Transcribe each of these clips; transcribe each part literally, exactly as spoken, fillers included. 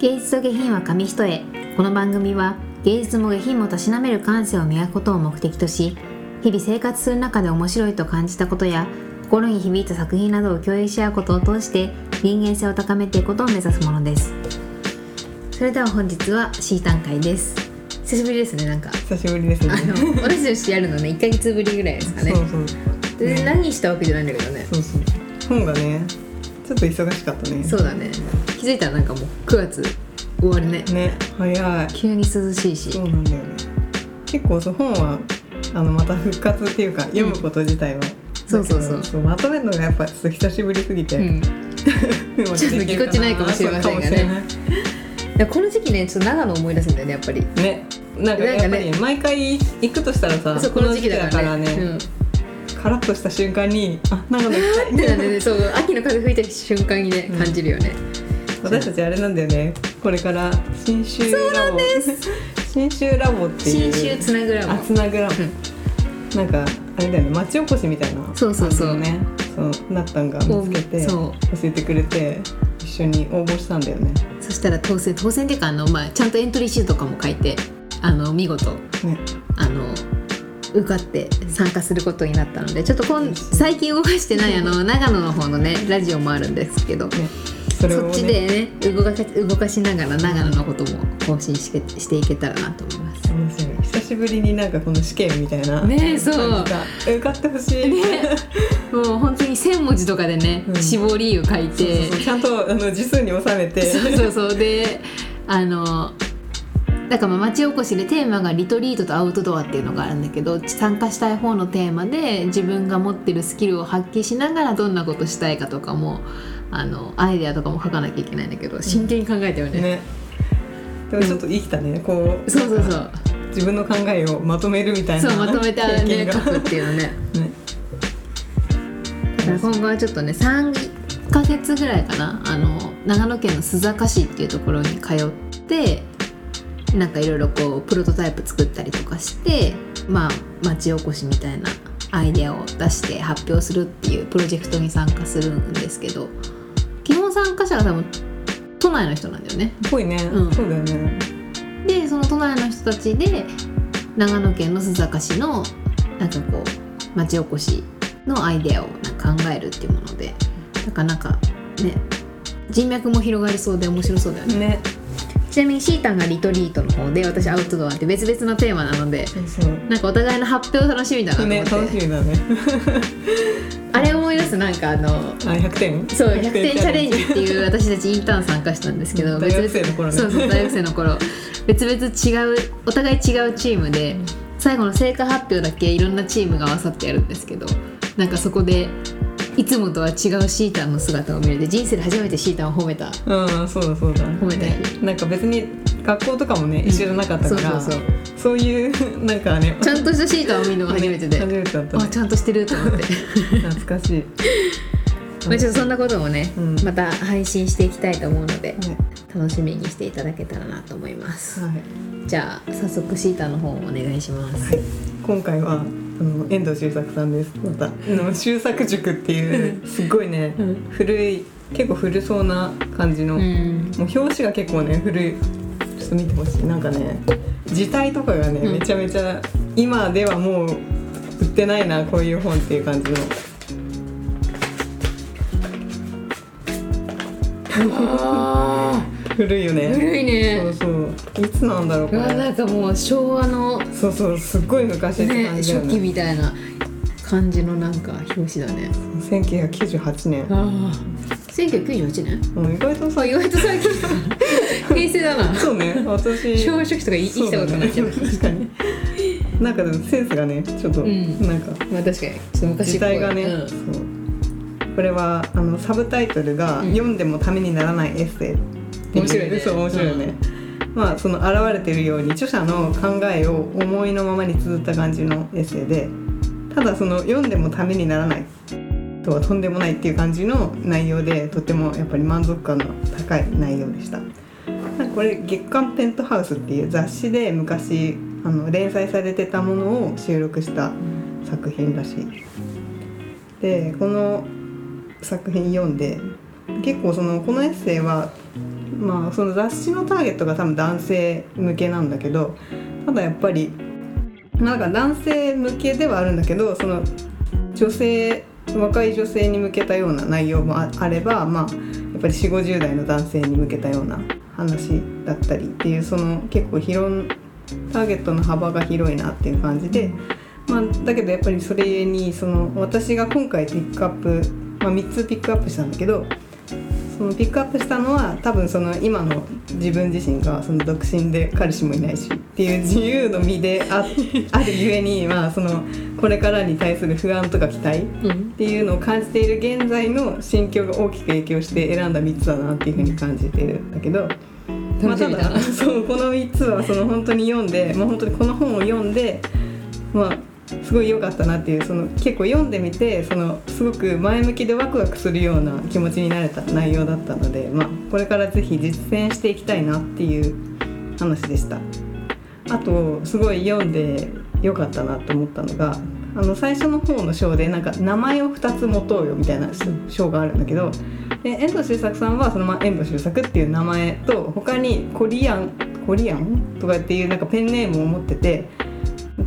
芸術と下品は紙一重。この番組は芸術も下品もたしなめる感性を磨くことを目的とし、日々生活する中で面白いと感じたことや心に響いた作品などを共有し合うことを通して人間性を高めていくことを目指すものです。それでは本日は C 短会です。久しぶりですね。なんか久しぶりですね。あの私たちやるのね、いっかげつぶりぐらいですかね。そうそう全然何したわけじゃないんだけどね。そうそう本がねちょっと忙しかったね。そうだね。気づいたらなんかもうくがつ終わるね。ね、早い。急に涼しいし。そうなんだよね。結構そう本はあのまた復活っていうか、うん、読むこと自体はそうそうそう、そうまとめるのがやっぱちょっと久しぶりすぎて、うん、ちょっとぎこちないかもしれませんがね。この時期ねちょっと長野思い出すんだよねやっぱり。ね、なんかやっぱり毎回行くとしたらさ、この時期だからね。うんカラッとした瞬間にあ長野行きたいってなんで、ね、そう秋の風吹いてる瞬間にね、うん、感じるよね。私たちあれなんだよね、これから信州ラボ、信州ラボっていう信州つなぐラボ、あつなぐラボ、うん、なんかあれだよね町おこしみたいな、そうそうそうね、そうなったんが見つけて教えてくれて一緒に応募したんだよね。そしたら当選当選っていうかあの、まあ、ちゃんとエントリーシートとかも書いてあの見事、ね、あの受かって参加することになったので、ちょっと今最近動かしてないあの長野の方のねラジオもあるんですけど、ね そ, れね、そっちでね動 か, 動かしながら長野のことも更新 し, していけたらなと思います。面白い。久しぶりになんかこの試験みたいなね、そう受かってほしい、ね、もう本当にせん文字とかでね、うん、志望理由書いてそうそうそうちゃんとあの字数に収めてそうそうそうであのだから町おこしでテーマがリトリートとアウトドアっていうのがあるんだけど、参加したい方のテーマで自分が持ってるスキルを発揮しながらどんなことしたいかとかもあのアイデアとかも書かなきゃいけないんだけど、真剣に考えたよね、うん、ねでもちょっと生きたね、うん、こうそうそうそう自分の考えをまとめるみたいな、そうまとめた、ね、書くっていうの ね, ねだから今後はちょっとねさんかげつぐらいかなあの長野県の須坂市っていうところに通ってなんかいろいろこうプロトタイプ作ったりとかして、まあ、町おこしみたいなアイデアを出して発表するっていうプロジェクトに参加するんですけど、基本参加者が多分都内の人なんだよね。ぽいね、うん、そうだよね。でその都内の人たちで長野県の須坂市のなんかこう町おこしのアイデアをなんか考えるっていうもので、だからなんかね人脈も広がりそうで面白そうだよね。ねちなみにシータンがリトリートの方で私アウトドアって別々のテーマなので、そうなんかお互いの発表楽しみだなと思って、ね、楽しみだねあれ思い出す。なんかあのあひゃくてんそうひゃくてんチャレンジっていう私たちインターン参加したんですけど大学生の頃ねそうそう大学生の頃別々違うお互い違うチームで最後の成果発表だけいろんなチームが合わさってやるんですけど、なんかそこでいつもとは違うシータンの姿を見れて人生で初めてシータンを褒めた。うんそうだそうだ褒めた日、ね、なんか別に学校とかもね、うん、一緒じゃなかったから、そうそうそうそういうなんかねちゃんとしたシータンを見るのが初めてで、ね、初めてだった、ね、あちゃんとしてると思って懐かしいまあちょっとそんなこともね、うん、また配信していきたいと思うので、うん、楽しみにしていただけたらなと思います、はい、じゃあ早速シータンの方をお願いします、はい、今回はあの遠藤周作さんです。また周作塾っていうすごいね、うん、古い結構古そうな感じの、うん、もう表紙が結構ね古い。ちょっと見てほしい。なんかね字体とかがね、うん、めちゃめちゃ今ではもう売ってないなこういう本っていう感じのあ古いよね。古いね。そうそう。いつなんだろうこれ。なんかもう昭和のそうそうすっごい昔って感じだよね。初期みたいな感じのなんか表紙だね。せんきゅうひゃくきゅうじゅうはちねん。ああ。せんきゅうひゃくきゅうじゅうはちねん。うん意外とさ意外と最近平成だな。そうね。私昭和初期とか生きたことないけど。確かに。なんかでもセンスがねちょっと、うん、なんか。まあ確かに。ちょっと時代がね。うん、そうこれはあのサブタイトルが、うん、読んでもためにならないエッセイ。面白いね。そう面白いよね、うん、まあその現れているように著者の考えを思いのままに綴った感じのエッセイで、ただその読んでもためにならないとはとんでもないっていう感じの内容で、とてもやっぱり満足感の高い内容でした。これ月刊ペントハウスっていう雑誌で昔あの連載されてたものを収録した作品らしいで、この作品読んで結構そのこのエッセイはまあ、その雑誌のターゲットが多分男性向けなんだけど、ただやっぱりなんか男性向けではあるんだけど、その女性若い女性に向けたような内容もあれば、まあ、やっぱり よんじゅう、ごじゅう 代の男性に向けたような話だったりっていう、その結構広いターゲットの幅が広いなっていう感じで、まあ、だけどやっぱりそれにその私が今回ピックアップ、まあ、みっつピックアップしたんだけど、そのピックアップしたのは多分その今の自分自身がその独身で彼氏もいないしっていう自由の身で あ, あるゆえに、まあそのこれからに対する不安とか期待っていうのを感じている現在の心境が大きく影響して選んだみっつだなっていうふうに感じているんだけど、まあ、ただそうこのみっつはその本当に読んで、まあ、本当にこの本を読んで、まあすごい良かったなっていう、その結構読んでみてそのすごく前向きでワクワクするような気持ちになれた内容だったので、まあ、これからぜひ実践していきたいなっていう話でした。あとすごい読んで良かったなと思ったのが、あの最初の方の章でなんか名前をふたつ持とうよみたいな章があるんだけど、で遠藤周作さんはその、まあ、遠藤周作っていう名前と他にコリアンコリアンとかっていうなんかペンネームを持ってて、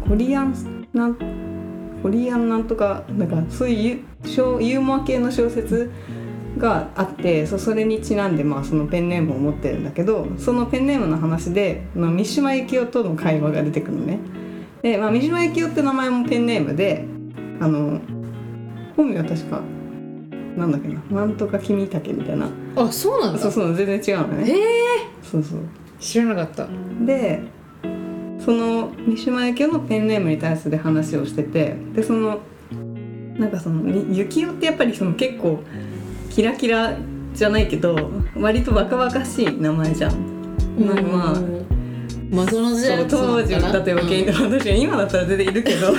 コリアンなんコリアンなんとかなんかそういうユーモア系の小説があって、 そ, それにちなんで、まあ、そのペンネームを持ってるんだけど、そのペンネームの話で三島由紀夫との会話が出てくるのね。で、まあ、三島由紀夫って名前もペンネームで、あの本名は確かなんだっけな、なんとか君竹みたいな。あ、そうなんだ。そうそう、全然違うのね。へえ。そうそう、知らなかった。でその三島由紀夫のペンネームに対する話をしてて、でそのなんかその由紀夫ってやっぱりその結構キラキラじゃないけど割と若々しい名前じゃん。なんかまあ、まあ、その時代の当時だと言えば健太郎だし、今だったら全然いるけど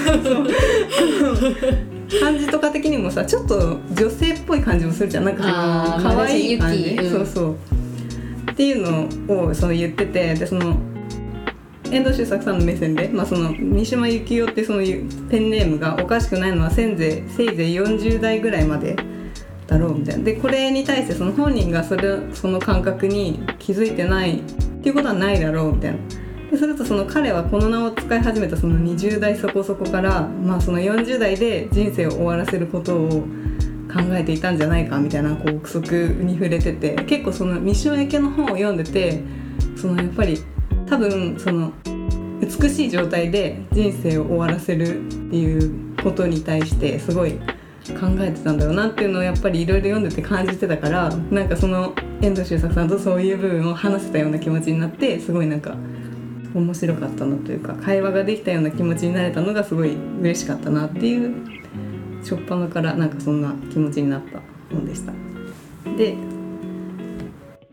感じとか的にもさ、ちょっと女性っぽい感じもするじゃん。なんか可愛い感じ、うん、そうそうっていうのをその言ってて、でその遠藤周作さんの目線で、まあ、その三島由紀夫ってそのペンネームがおかしくないのはせいぜいよんじゅう代ぐらいまでだろうみたいな。でこれに対してその本人が そ, れその感覚に気づいてないっていうことはないだろうみたいな。でそれとその彼はこの名を使い始めたそのにじゅう代そこそこから、まあ、そのよんじゅう代で人生を終わらせることを考えていたんじゃないかみたいなこう憶測に触れてて、結構その三島由紀夫の本を読んでて、そのやっぱり多分その美しい状態で人生を終わらせるっていうことに対してすごい考えてたんだろうなっていうのをやっぱりいろいろ読んでて感じてたから、なんかその遠藤周作さんとそういう部分を話せたような気持ちになって、すごいなんか面白かったなというか、会話ができたような気持ちになれたのがすごい嬉しかったなっていう、初っ端からなんかそんな気持ちになった本でした。で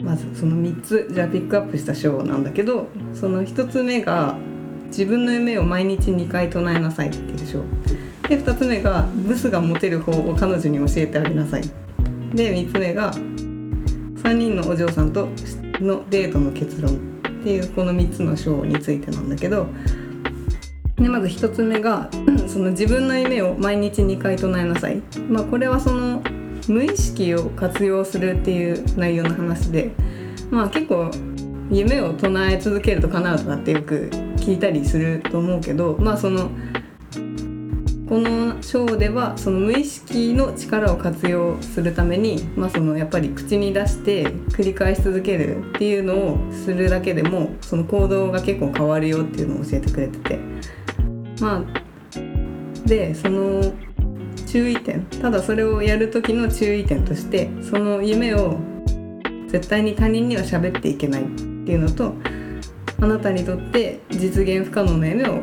まずそのみっつじゃあピックアップした章なんだけど、そのひとつめが自分の夢を毎日にかい唱えなさいっていう章で、ふたつめがブスがモテる方を彼女に教えてあげなさいで、みっつめがさんにんのお嬢さんとのデートの結論っていう、このみっつの章についてなんだけど、でまずひとつめがその自分の夢を毎日にかい唱えなさい、まあ、これはその無意識を活用するっていう内容の話で、まあ結構夢を唱え続けると叶うとかってよく聞いたりすると思うけど、まあそのこの章ではその無意識の力を活用するために、まあそのやっぱり口に出して繰り返し続けるっていうのをするだけでもその行動が結構変わるよっていうのを教えてくれてて、まあでその注意点、ただそれをやる時の注意点として、その夢を絶対に他人には喋っていけないっていうのと、あなたにとって実現不可能な夢を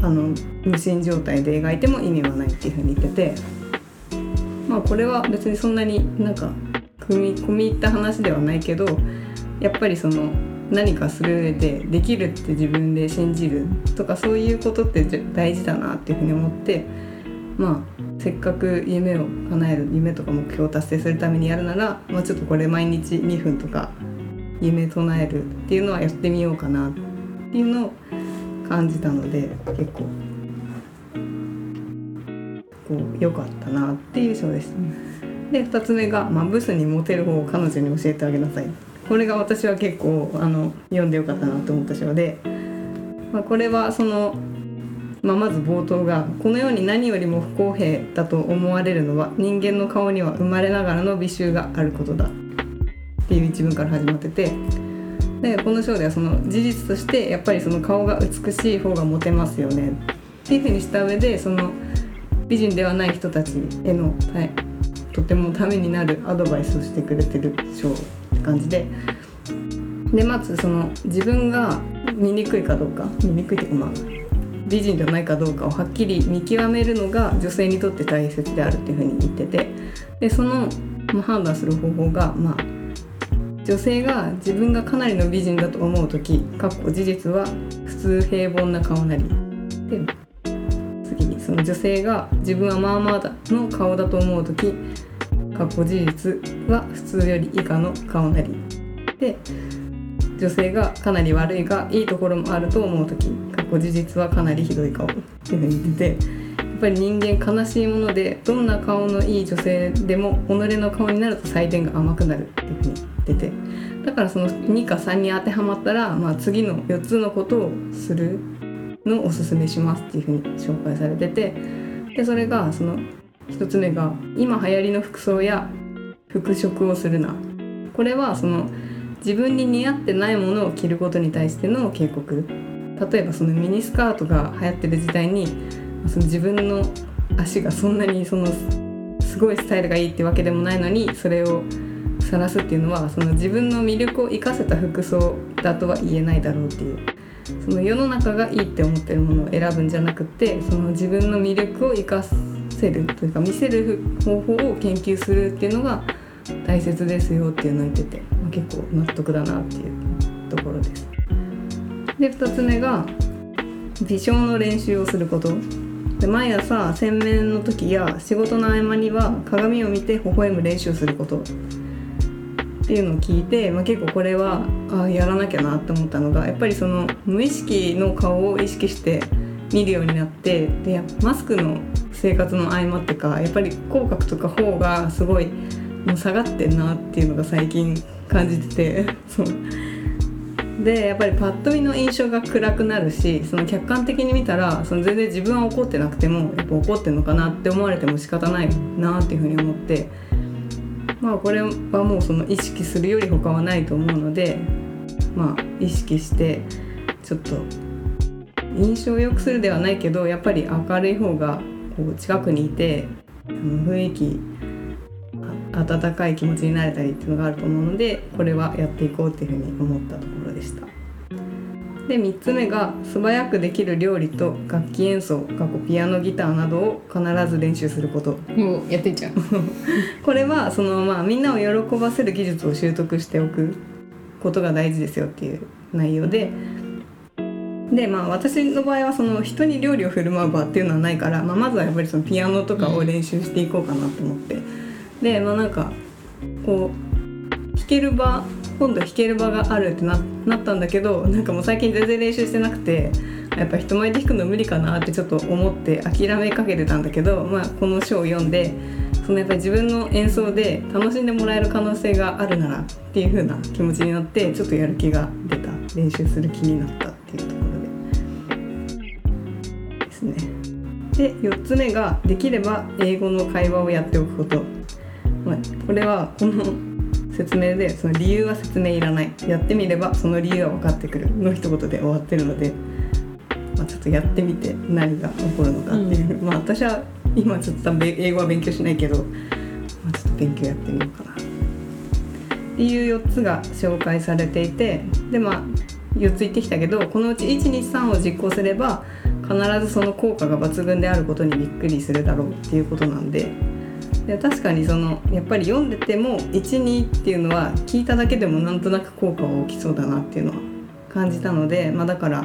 あの無心状態で描いても意味はないっていうふうに言ってて、まあこれは別にそんなになんか組み込み入った話ではないけど、やっぱりその何かする上でできるって自分で信じるとか、そういうことって大事だなっていうふうに思って、まあ、せっかく夢を叶える夢とか目標を達成するためにやるなら、まあ、ちょっとこれ毎日にふんとか夢唱えるっていうのはやってみようかなっていうのを感じたので、結構こう良かったなっていう章です。でふたつめが、まあ、ブスにモテる方を彼女に教えてあげなさい。これが私は結構あの読んでよかったなと思った章で、まあ、これはその、まあ、まず冒頭がこの世に何よりも不公平だと思われるのは人間の顔には生まれながらの美醜があることだっていう一文から始まってて、でこの章ではその事実としてやっぱりその顔が美しい方がモテますよねっていうふうにした上で、その美人ではない人たちへの、はい、とてもためになるアドバイスをしてくれてる章って感じで、でまずその自分が醜いかどうか、醜いというか、まあ、美人じゃないかどうかをはっきり見極めるのが女性にとって大切であるっていうふうに言ってて、でその判断する方法が、まあ女性が自分がかなりの美人だと思うとき、かっこ事実は普通平凡な顔なりで、次にその女性が自分はまあまあだの顔だと思うとき、かっこ事実は普通より以下の顔なりで、女性がかなり悪いがいいところもあると思うとき、かっこ事実はかなりひどい顔っていうふうに言ってて、やっぱり人間悲しいもので、どんな顔のいい女性でも己の顔になると採点が甘くなるっていうふうに出て、だからそのにかさんに当てはまったら、まあ、次のよっつのことをするのをおすすめしますっていうふうに紹介されてて、でそれがそのひとつめが今流行りの服装や服飾をするな、これはその自分に似合ってないものを着ることに対しての警告、例えばそのミニスカートが流行ってる時代にその自分の足がそんなにそのすごいスタイルがいいってわけでもないのにそれを晒すっていうのは、その自分の魅力を生かせた服装だとは言えないだろうっていう、その世の中がいいって思ってるものを選ぶんじゃなくて、その自分の魅力を生かせるというか見せる方法を研究するっていうのが大切ですよっていうのを言ってて、まあ、結構納得だなっていうところです。でふたつめが微笑の練習をすること。で毎朝洗面の時や仕事の合間には鏡を見て微笑む練習をすることっていうのを聞いて、まあ、結構これはあやらなきゃなって思ったのが、やっぱりその無意識の顔を意識して見るようになって、でマスクの生活の合間ってか、やっぱり口角とか頬がすごいもう下がってんなっていうのが最近感じててそうでやっぱりパッと見の印象が暗くなるし、その客観的に見たらその全然自分は怒ってなくてもやっぱ怒ってんのかなって思われても仕方ないなっていうふうに思って、まあ、これはもうその意識するより他はないと思うので、まあ、意識してちょっと印象を良くするではないけど、やっぱり明るい方がこう近くにいて雰囲気温かい気持ちになれたりっていうのがあると思うので、これはやっていこうっていうふうに思ったところでした。でみっつめが素早くできる料理と楽器演奏、ピアノ、ギターなどを必ず練習すること。もうやってんじゃんこれはその、まあ、みんなを喜ばせる技術を習得しておくことが大事ですよっていう内容で、で、まあ、私の場合はその人に料理を振る舞う場っていうのはないから、まあ、まずはやっぱりそのピアノとかを練習していこうかなと思って、うん、で、まあ、なんかこう弾ける場今度弾ける場があるって な, なったんだけど、なんかもう最近全然練習してなくて、やっぱ人前で弾くの無理かなってちょっと思って諦めかけてたんだけど、まあ、この章を読んでそのやっぱり自分の演奏で楽しんでもらえる可能性があるならっていう風な気持ちになって、ちょっとやる気が出た、練習する気になったっていうところでですね。でよっつめができれば英語の会話をやっておくこと、まあ、これはこの説明でその理由は説明いらない、やってみればその理由は分かってくるの一言で終わってるので、まあ、ちょっとやってみて何が起こるのかっていう、うん、まあ私は今ちょっと英語は勉強しないけど、まあ、ちょっと勉強やってみようかなっていうよっつが紹介されていて、でまあよっつ言ってきたけど、このうち いち、に、さん を実行すれば必ずその効果が抜群であることにびっくりするだろうっていうことなんで、確かにそのやっぱり読んでてもいち、にっていうのは聞いただけでもなんとなく効果は大きそうだなっていうのは感じたので、まあ、だから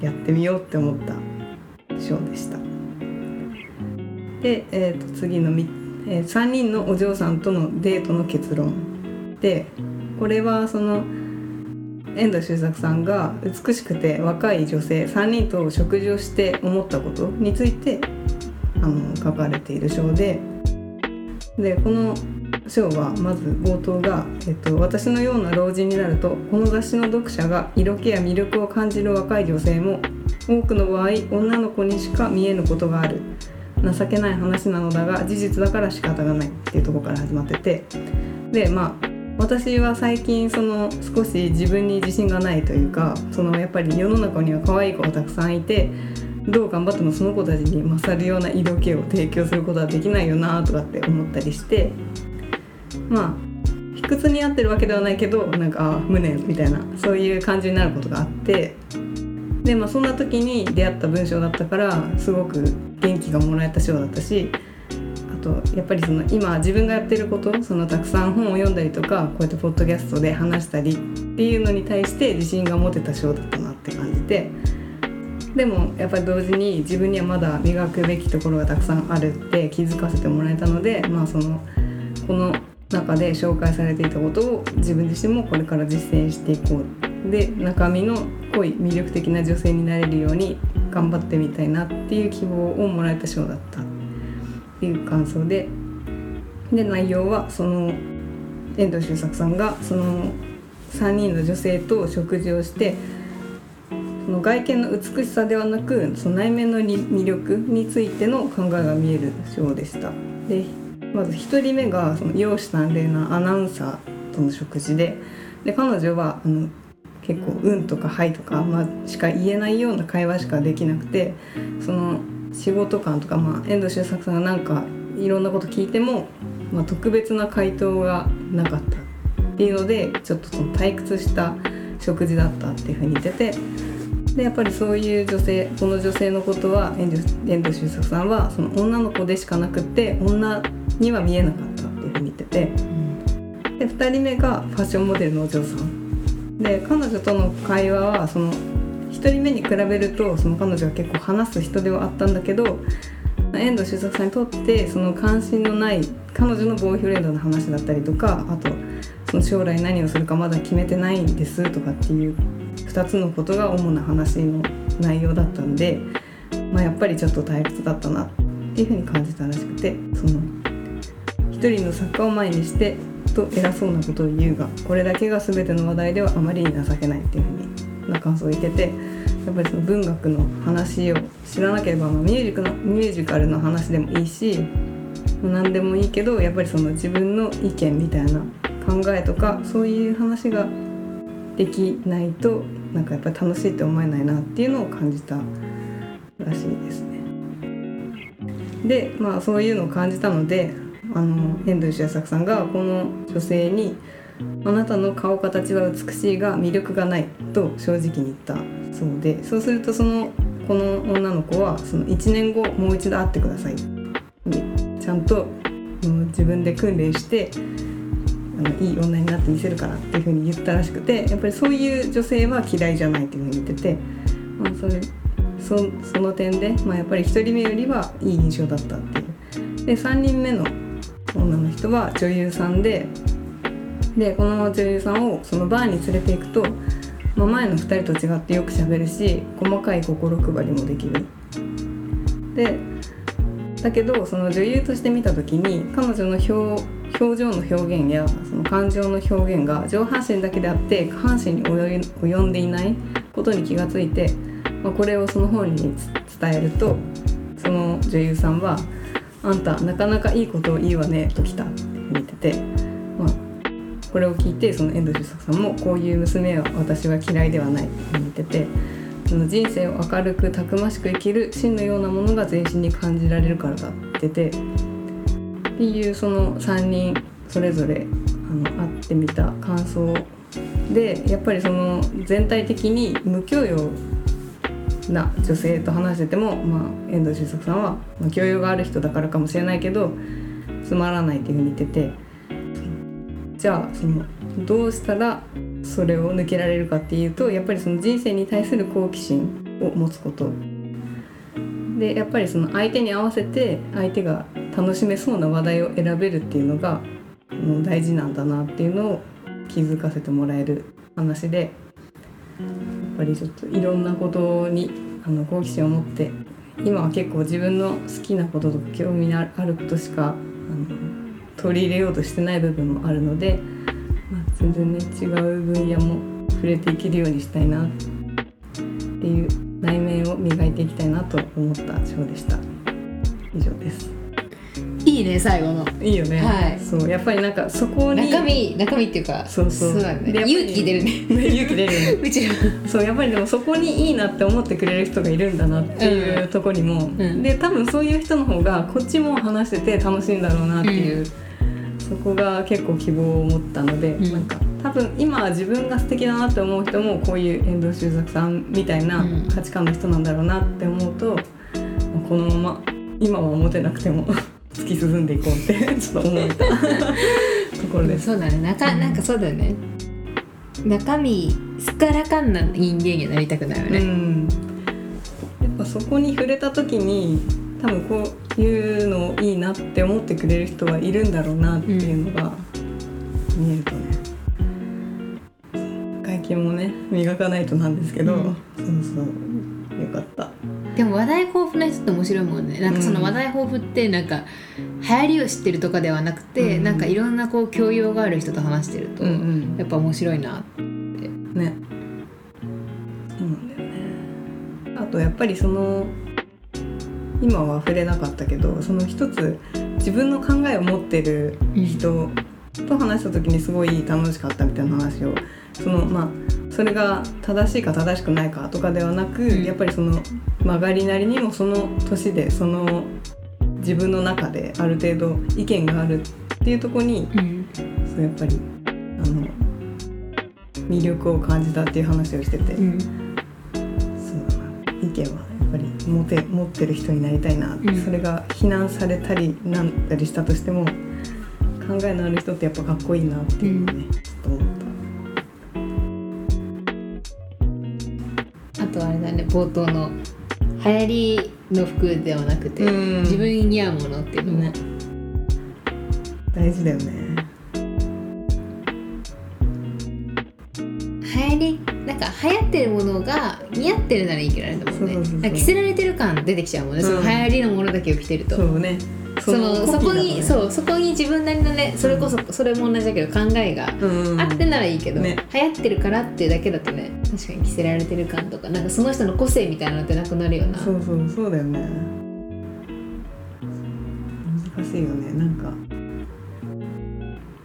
やってみようって思った章でした。で、えー、と次の、えー、さんにんのお嬢さんとのデートの結論で、これはその遠藤周作さんが美しくて若い女性さんにんと食事をして思ったことについてあの書かれている章で、でこの章はまず冒頭が、えっと、私のような老人になるとこの雑誌の読者が色気や魅力を感じる若い女性も多くの場合女の子にしか見えぬことがある。情けない話なのだが事実だから仕方がないっていうところから始まってて、でまあ私は最近その少し自分に自信がないというか、そのやっぱり世の中には可愛い子がたくさんいてどう頑張ってもその子たちに勝るような色気を提供することはできないよなとかって思ったりして、まあ卑屈に合ってるわけではないけどなんかあ無念みたいなそういう感じになることがあって、で、まあ、そんな時に出会った文章だったからすごく元気がもらえた章だったし、あとやっぱりその今自分がやってること、そのたくさん本を読んだりとかこうやってポッドキャストで話したりっていうのに対して自信が持てた章だったなって感じて、でもやっぱり同時に自分にはまだ磨くべきところがたくさんあるって気づかせてもらえたので、まあ、そのこの中で紹介されていたことを自分自身もこれから実践していこう、で中身の濃い魅力的な女性になれるように頑張ってみたいなっていう希望をもらえた章だったっていう感想で、で内容はその遠藤周作さんがそのさんにんの女性と食事をして、その外見の美しさではなくその内面の魅力についての考えが見える章でした。でまずひとりめがその容姿端麗なアナウンサーとの食事 で, で彼女はあの結構うんとかはいとか、まあ、しか言えないような会話しかできなくて、その仕事感とか、まあ、遠藤周作さんがなんかいろんなこと聞いても、まあ、特別な回答がなかったっていうのでちょっとその退屈した食事だったっていうふうに言ってて、でやっぱりそういう女性、この女性のことは遠藤周作さんはその女の子でしかなくって女には見えなかったっていうふうに言ってて、でふたりめがファッションモデルのお嬢さんで、彼女との会話はそのひとりめに比べるとその彼女は結構話す人ではあったんだけど、遠藤周作さんにとってその関心のない彼女のボーイフレンドの話だったりとか、あとその将来何をするかまだ決めてないんですとかっていうふたつのことが主な話の内容だったんで、まあ、やっぱりちょっと退屈だったなっていうふうに感じたらしくて、その一人の作家を前にしてと偉そうなことを言うがこれだけが全ての話題ではあまりに情けないっていうふうにな感想を言ってて、やっぱりその文学の話を知らなければミュージックのミュージカルの話でもいいし何でもいいけど、やっぱりその自分の意見みたいな考えとかそういう話ができないとなんかやっぱり楽しいって思えないなっていうのを感じたらしいですね。で、まあ、そういうのを感じたので、あの遠藤周作さんがこの女性にあなたの顔形は美しいが魅力がないと正直に言ったそうで、そうするとそのこの女の子はそのいちねんごもう一度会ってください、ちゃんと自分で訓練してあのいい女になってみせるからっていう風に言ったらしくて、やっぱりそういう女性は嫌いじゃないっていう風に言ってて、まあ、それ そ, その点で、まあ、やっぱりひとりめよりはいい印象だったっていう。でさんにんめの女の人は女優さんで、でこの女優さんをそのバーに連れていくと、まあ、前のふたりと違ってよく喋るし細かい心配りもできる。でだけどその女優として見た時に彼女の表、表情の表現やその感情の表現が上半身だけであって下半身に及んでいないことに気がついて、まあ、これをその本に伝えるとその女優さんはあんたなかなかいいことを言うわねときたって言ってて、まあこれを聞いてその遠藤周作さんもこういう娘は私は嫌いではないって言ってて、その人生を明るくたくましく生きる芯のようなものが全身に感じられるからだっててっていう、そのさんにんそれぞれあの会ってみた感想で、やっぱりその全体的に無教養な女性と話してても、まあ、遠藤周作さんは教養がある人だからかもしれないけどつまらないっていうふうに言ってて、じゃあそのどうしたらそれを抜けられるかっていうと、やっぱりその人生に対する好奇心を持つことで、やっぱりその相手に合わせて相手が楽しめそうな話題を選べるっていうのが大事なんだなっていうのを気づかせてもらえる話で、やっぱりちょっといろんなことにあの好奇心を持って、今は結構自分の好きなこととか興味のあることしかあの取り入れようとしてない部分もあるので、まあ、全然ね違う分野も触れていけるようにしたいなっていう内面を磨いていきたいなと思った章でした。以上です。いいね、最後のいいよね、はい、そうやっぱりなんかそこに中身、中身っていうかそうそう、そうだね、勇気出るね勇気出るねうちらそうやっぱりでもそこにいいなって思ってくれる人がいるんだなっていうところにも、うんうん、で多分そういう人の方がこっちも話してて楽しいんだろうなっていう、うん、そこが結構希望を持ったので、うん、なんか多分今自分が素敵だなって思う人もこういう遠藤周作さんみたいな価値観の人なんだろうなって思うと、うん、このまま今は思ってなくても突き進んでいこうってちょっと思ったところです。そうだね、なか、なんかそうだよね、中身すからかんな人間になりたくないよね、うん、やっぱそこに触れた時に多分こういうのいいなって思ってくれる人はいるんだろうなっていうのが見えるとね、うん、外見もね磨かないとなんですけど、うん、そうそうよかった。でも話題豊富な人って面白いもんね。なんかその話題豊富ってなんか流行りを知ってるとかではなくて、うん、なんかいろんなこう教養がある人と話してるとやっぱ面白いなって、うんうん、ね。そうなんだよね。あとやっぱりその今は触れなかったけど、その一つ自分の考えを持ってる人と話した時にすごい楽しかったみたいな話を、そのまあ。それが正しいか正しくないかとかではなく、うん、やっぱりその曲がりなりにもその年でその自分の中である程度意見があるっていうところに、うん、そうやっぱりあの魅力を感じたっていう話をしてて、うん、そうだな、意見はやっぱり持て、持ってる人になりたいな、うん、それが非難されたりなんだりしたとしても考えのある人ってやっぱかっこいいなっていうね、うん、ちょっとあれだね、冒頭の流行りの服ではなくて、うん、自分に合うものっていうのも、ね、大事だよね。流行りなんか流行ってるものが似合ってるならいいけどあれだもんね。そうそうそうそう、着せられてる感出てきちゃうもんね、うん、その流行りのものだけを着てると。そうね、そのそこに、そう、そこに自分なりのね、それこそそれも同じだけど考えがあってならいいけど、うんね、流行ってるからっていうだけだとね、確かに着せられてる感とか、なんかその人の個性みたいなのってなくなるよな。そうそうそうだよね。難しいよね、なんか、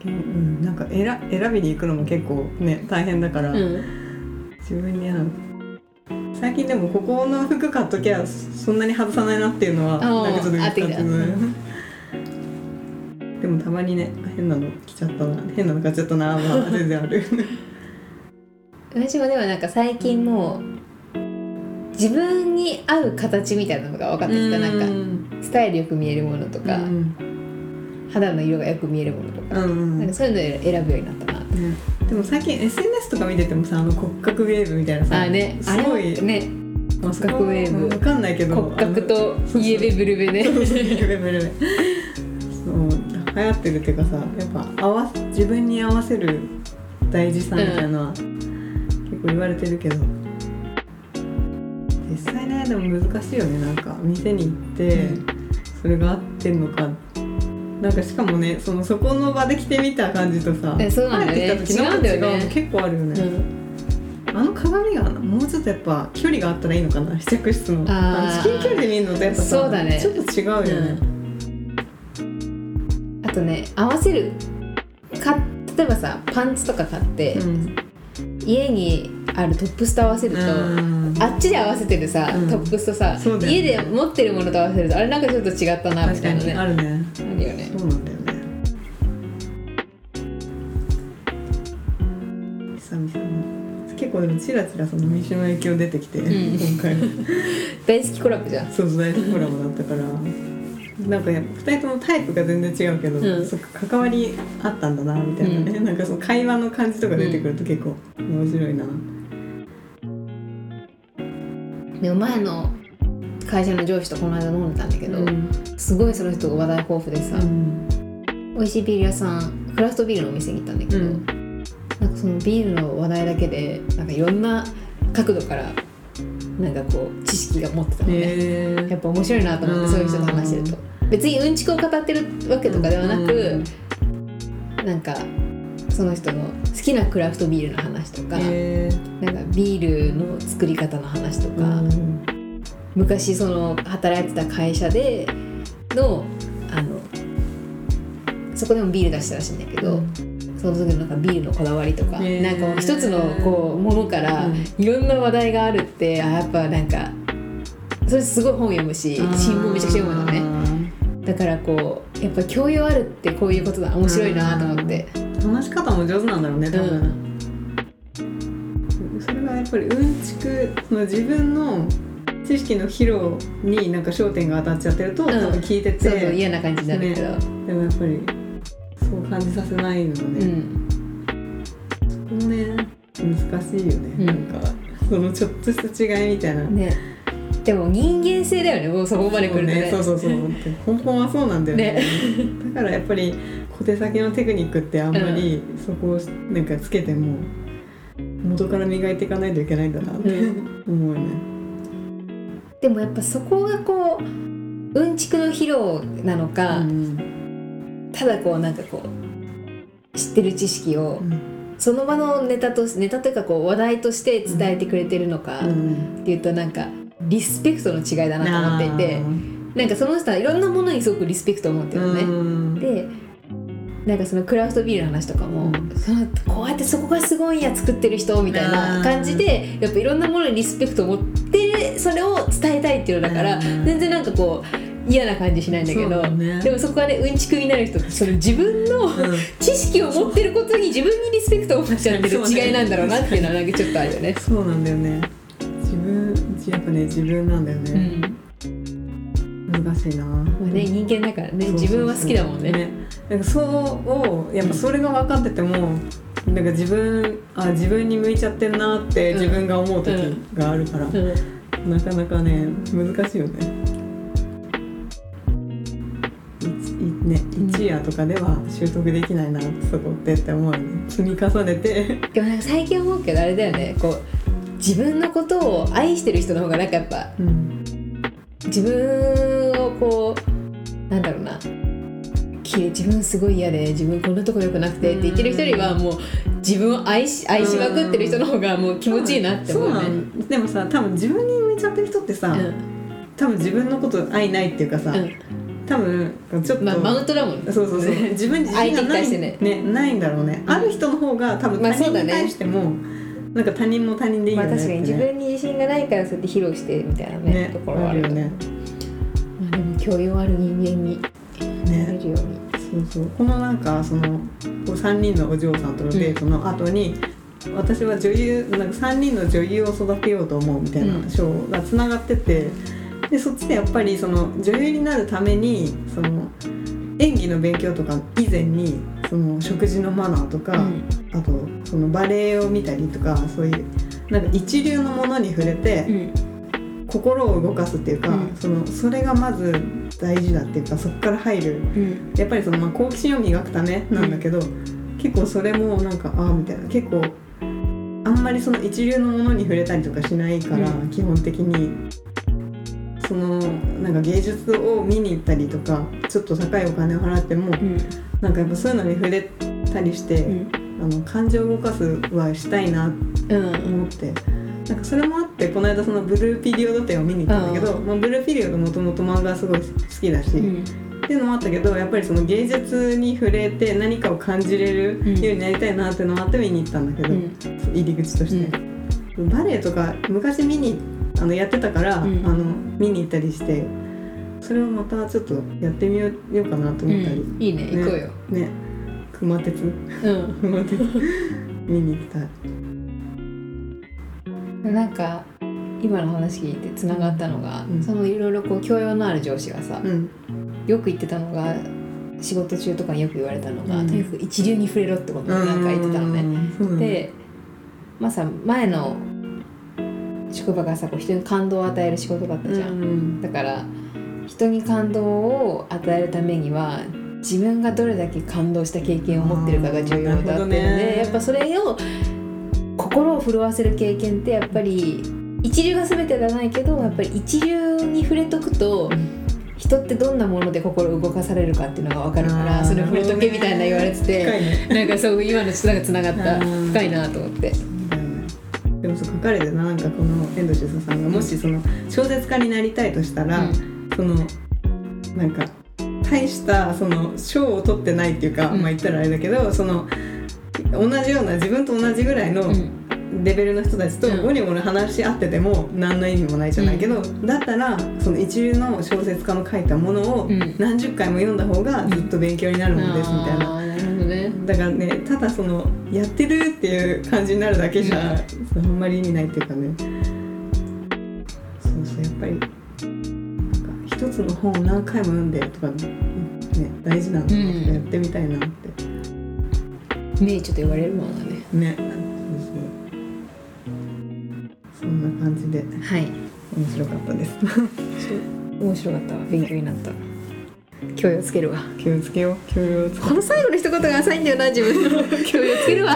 うん、なんか選、選びに行くのも結構ね大変だから、うん、自分に合う。最近でもここの服買っときゃそんなに外さないなっていうのはなんかちょっと見つかってでもたまにね変なの着ちゃったな変なの買っちゃったなは全然ある私もでもなんか最近もう自分に合う形みたいなのが分かってきた。なんかスタイルよく見えるものとか肌の色がよく見えるものとか、なんかそういうのを選ぶようになったな。でも最近 エスエヌエス とか見ててもさ、あの骨格ウェーブみたいなさ、あ、ね、すごいあれね、骨格ウェーブ分かんないけど骨格とイエベブルベね、そうそうイエベブルベそう流行ってるっていうかさ、やっぱ合わ自分に合わせる大事さみたいなのは、うん、結構言われてるけど、実際ねでも難しいよね。なんか店に行ってそれが合ってんのか、なんかしかもね、そのそこの場で着てみた感じとさ、そうなんだね、帰ってきた時なんか違うの結構あるよね、うん、あの鏡がもうちょっとやっぱ距離があったらいいのかな、試着室のあの至近距離で見るのとやっぱさ、そうだね、ちょっと違うよね、うん、あとね、合わせるか、例えばさ、パンツとか買って、うん、家にあるトップスと合わせると、あっちで合わせてるさ、うん、トップスとさ、ね、家で持ってるものと合わせるとあれなんかちょっと違ったなみたいなね、あるね、あるよね、そうなんだよね。久々に結構でもチラチラその三島由紀夫出てきて、うん、今回大好きコラボじゃん。そうそう大好きコラボだったからなんかふたりともタイプが全然違うけど、うん、そっか関わりあったんだなみたいなね、うん、なんかその会話の感じとか出てくると結構面白いな。でも前の会社の上司とこの間飲んでたんだけど、うん、すごいその人が話題豊富でさ、うん、美味しいビール屋さん、クラフトビールのお店に行ったんだけど、うん、なんかそのビールの話題だけでなんかいろんな角度からなんかこう知識が持ってたのね、えー、やっぱ面白いなと思って、そういう人と話してると別にうんちくを語ってるわけとかではなく、うん、なんかその人の好きなクラフトビールの話とか、なんかビールの作り方の話とか、うん、昔その働いてた会社でのあのそこでもビール出したらしいんだけど、うん、その時のなんかビールのこだわりとか、なんか一つのこうものからいろんな話題があるって、うん、あやっぱなんかそれすごい本読むし、新聞めちゃくちゃ読むのね。だからこうやっぱ教養あるってこういうことだ、面白いなと思って。話し方も上手なんだろうね多分、うん、それがやっぱりうんちくその自分の知識の広になんか焦点が当たっちゃってると、うん、多分聞いててそうそう嫌な感じになるけど、ね、でもやっぱりそう感じさせないので、うん、そこもね難しいよね、うん、なんかそのちょっとした違いみたいな、ね、でも人間性だよね、もうそこまで来るとね、そうね、そうそうそう根本はそうなんだよね、ねだからやっぱり小手先のテクニックってあんまりそこをなんかつけても元から磨いていかないといけないんだなって思うよね、うん、でもやっぱそこがこううんちくの披露なのか、うん、ただこうなんかこう知ってる知識をその場のネタとネタというかこう話題として伝えてくれてるのかっていうとなんかリスペクトの違いだなと思っていて、なんかその人はいろんなものにすごくリスペクトを持ってるのね、うん、でなんかそのクラフトビールの話とかも、うん、そのこうやってそこがすごいや作ってる人みたいな感じでやっぱいろんなものにリスペクトを持ってそれを伝えたいっていうのだから全然なんかこう嫌な感じしないんだけど、ね、でもそこはねうんちくになる人ってその自分の、うん、知識を持ってることに自分にリスペクトを持っちゃってる違いなんだろうなっていうのはなんかちょっとあるよね。そうなんだよね、自分やっぱね自分なんだよね、うん難しいな、まあね、人間だからね、そうそうそう自分は好きだもんね、ねなんかそうやっぱそれが分かってても、うん、なんか自分あ自分に向いちゃってんなって自分が思う時があるから、うんうん、なかなかね難しいよね。ね、一夜とかでは習得できないなそこってって思うよね、積み重ねて。でもなんか最近思うけどあれだよね、こう自分のことを愛してる人の方がなんかやっぱ、うん自分をこうなんだろうな自分すごい嫌で自分こんなとこ良くなくてって言ってる人よりはもう自分を愛し、愛しまくってる人の方がもう気持ちいいなって思うね。そうなでもさ多分自分に向いちゃってる人ってさ、うん、多分自分のこと愛ないっていうかさ、うん、多分ちょっと、まあ、マウントだもんね。そうそうそう自分に自信がない、ねね、ないんだろうね、うん、ある人の方が多分他人に対しても、まあなんか他人も他人でいいよね、まあ、確かに自分に自信がないからそうやって披露してみたいな、ねね、ところはあるよね、まあ、でも教養ある人間になれるように、ね、そうそうこのなんかそのさんにんのお嬢さんとのデートの後に、うん、私は女優なんかさんにんの女優を育てようと思うみたいな章がつながってて、うん、でそっちでやっぱりその女優になるためにその演技の勉強とか以前にその食事のマナーとか、うん、あとそのバレエを見たりとかそういうなんか一流のものに触れて心を動かすっていうか、うん、そのそれがまず大事だっていうかそこから入る、うん、やっぱりそのまあ好奇心を磨くためなんだけど、うん、結構それもなんかああみたいな結構あんまりその一流のものに触れたりとかしないから、うん、基本的にそのなんか芸術を見に行ったりとかちょっと高いお金を払っても、うん、なんかやっぱそういうのに触れたりして、うん、あの感情を動かすはしたいなって思って、うん、なんかそれもあってこの間そのブルーピリオド展を見に行ったんだけど、まあ、ブルーピリオドもともと漫画すごい好きだし、うん、っていうのもあったけどやっぱりその芸術に触れて何かを感じれるようになりたいなっていうのもあって見に行ったんだけど、うん、入り口として、うん、バレエとか昔見に行ってあのやってたから、うん、あの見に行ったりしてそれをまたちょっとやってみようかなと思ったり、うん、いいね、ね行こうよ、ね、熊鉄、うん、熊鉄見に行きたい。なんか今の話聞いてつながったのが、うん、そのいろいろこう教養のある上司がさ、うん、よく言ってたのが仕事中とかによく言われたのが、うん、とにかく一流に触れろってことをなんか言ってたのね、うん、で、まあ、さ前の職場がさこう人に感動を与える仕事だったじゃん、うん、だから人に感動を与えるためには自分がどれだけ感動した経験を持ってるかが重要だっていうので、ね、やっぱそれを心を震わせる経験ってやっぱり一流が全てじゃないけどやっぱり一流に触れとくと人ってどんなもので心動かされるかっていうのが分かるからそれ触れとけみたいな言われてて、ね、なんかそう今のつながつながった深いなと思って、うん、でもそう書かれてななんかこの遠藤周作さんがもしその小説家になりたいとしたら、うん、そのなんか大したその賞を取ってないっていうか、うん、まあ言ったらあれだけどその同じような自分と同じぐらいの、うんレベルの人たちとゴリゴリ話し合ってても何の意味もないじゃないけど、うん、だったらその一流の小説家の書いたものを何十回も読んだ方がずっと勉強になるものですみたいな、うん、なるほどね、だからねただそのやってるっていう感じになるだけじゃあんまり意味ないっていうかねそうそうやっぱりなんか一つの本を何回も読んでとか、ね、大事なのでやってみたいなって、うん、ねちょっと言われるものだねねそんな感じで、はい、面白かったです面白かった勉強になった教養つけるわ教養つけよう教養つけこの最後の一言が浅いんだよな自分の教養つけるわ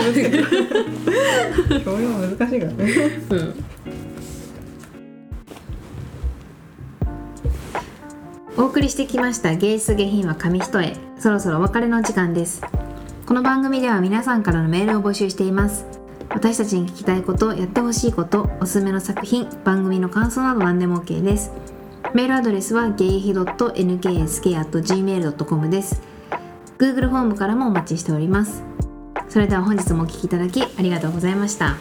教養難しいからね、うん、お送りしてきました芸術下品は紙一重そろそろお別れの時間です。この番組では皆さんからのメールを募集しています。私たちに聞きたいこと、やってほしいこと、おすすめの作品、番組の感想など何でも OK です。メールアドレスはゲイヒ ドット エヌケーエスケー アット ジーメール ドットコム です。Google フォームからもお待ちしております。それでは本日もお聞きいただきありがとうございました。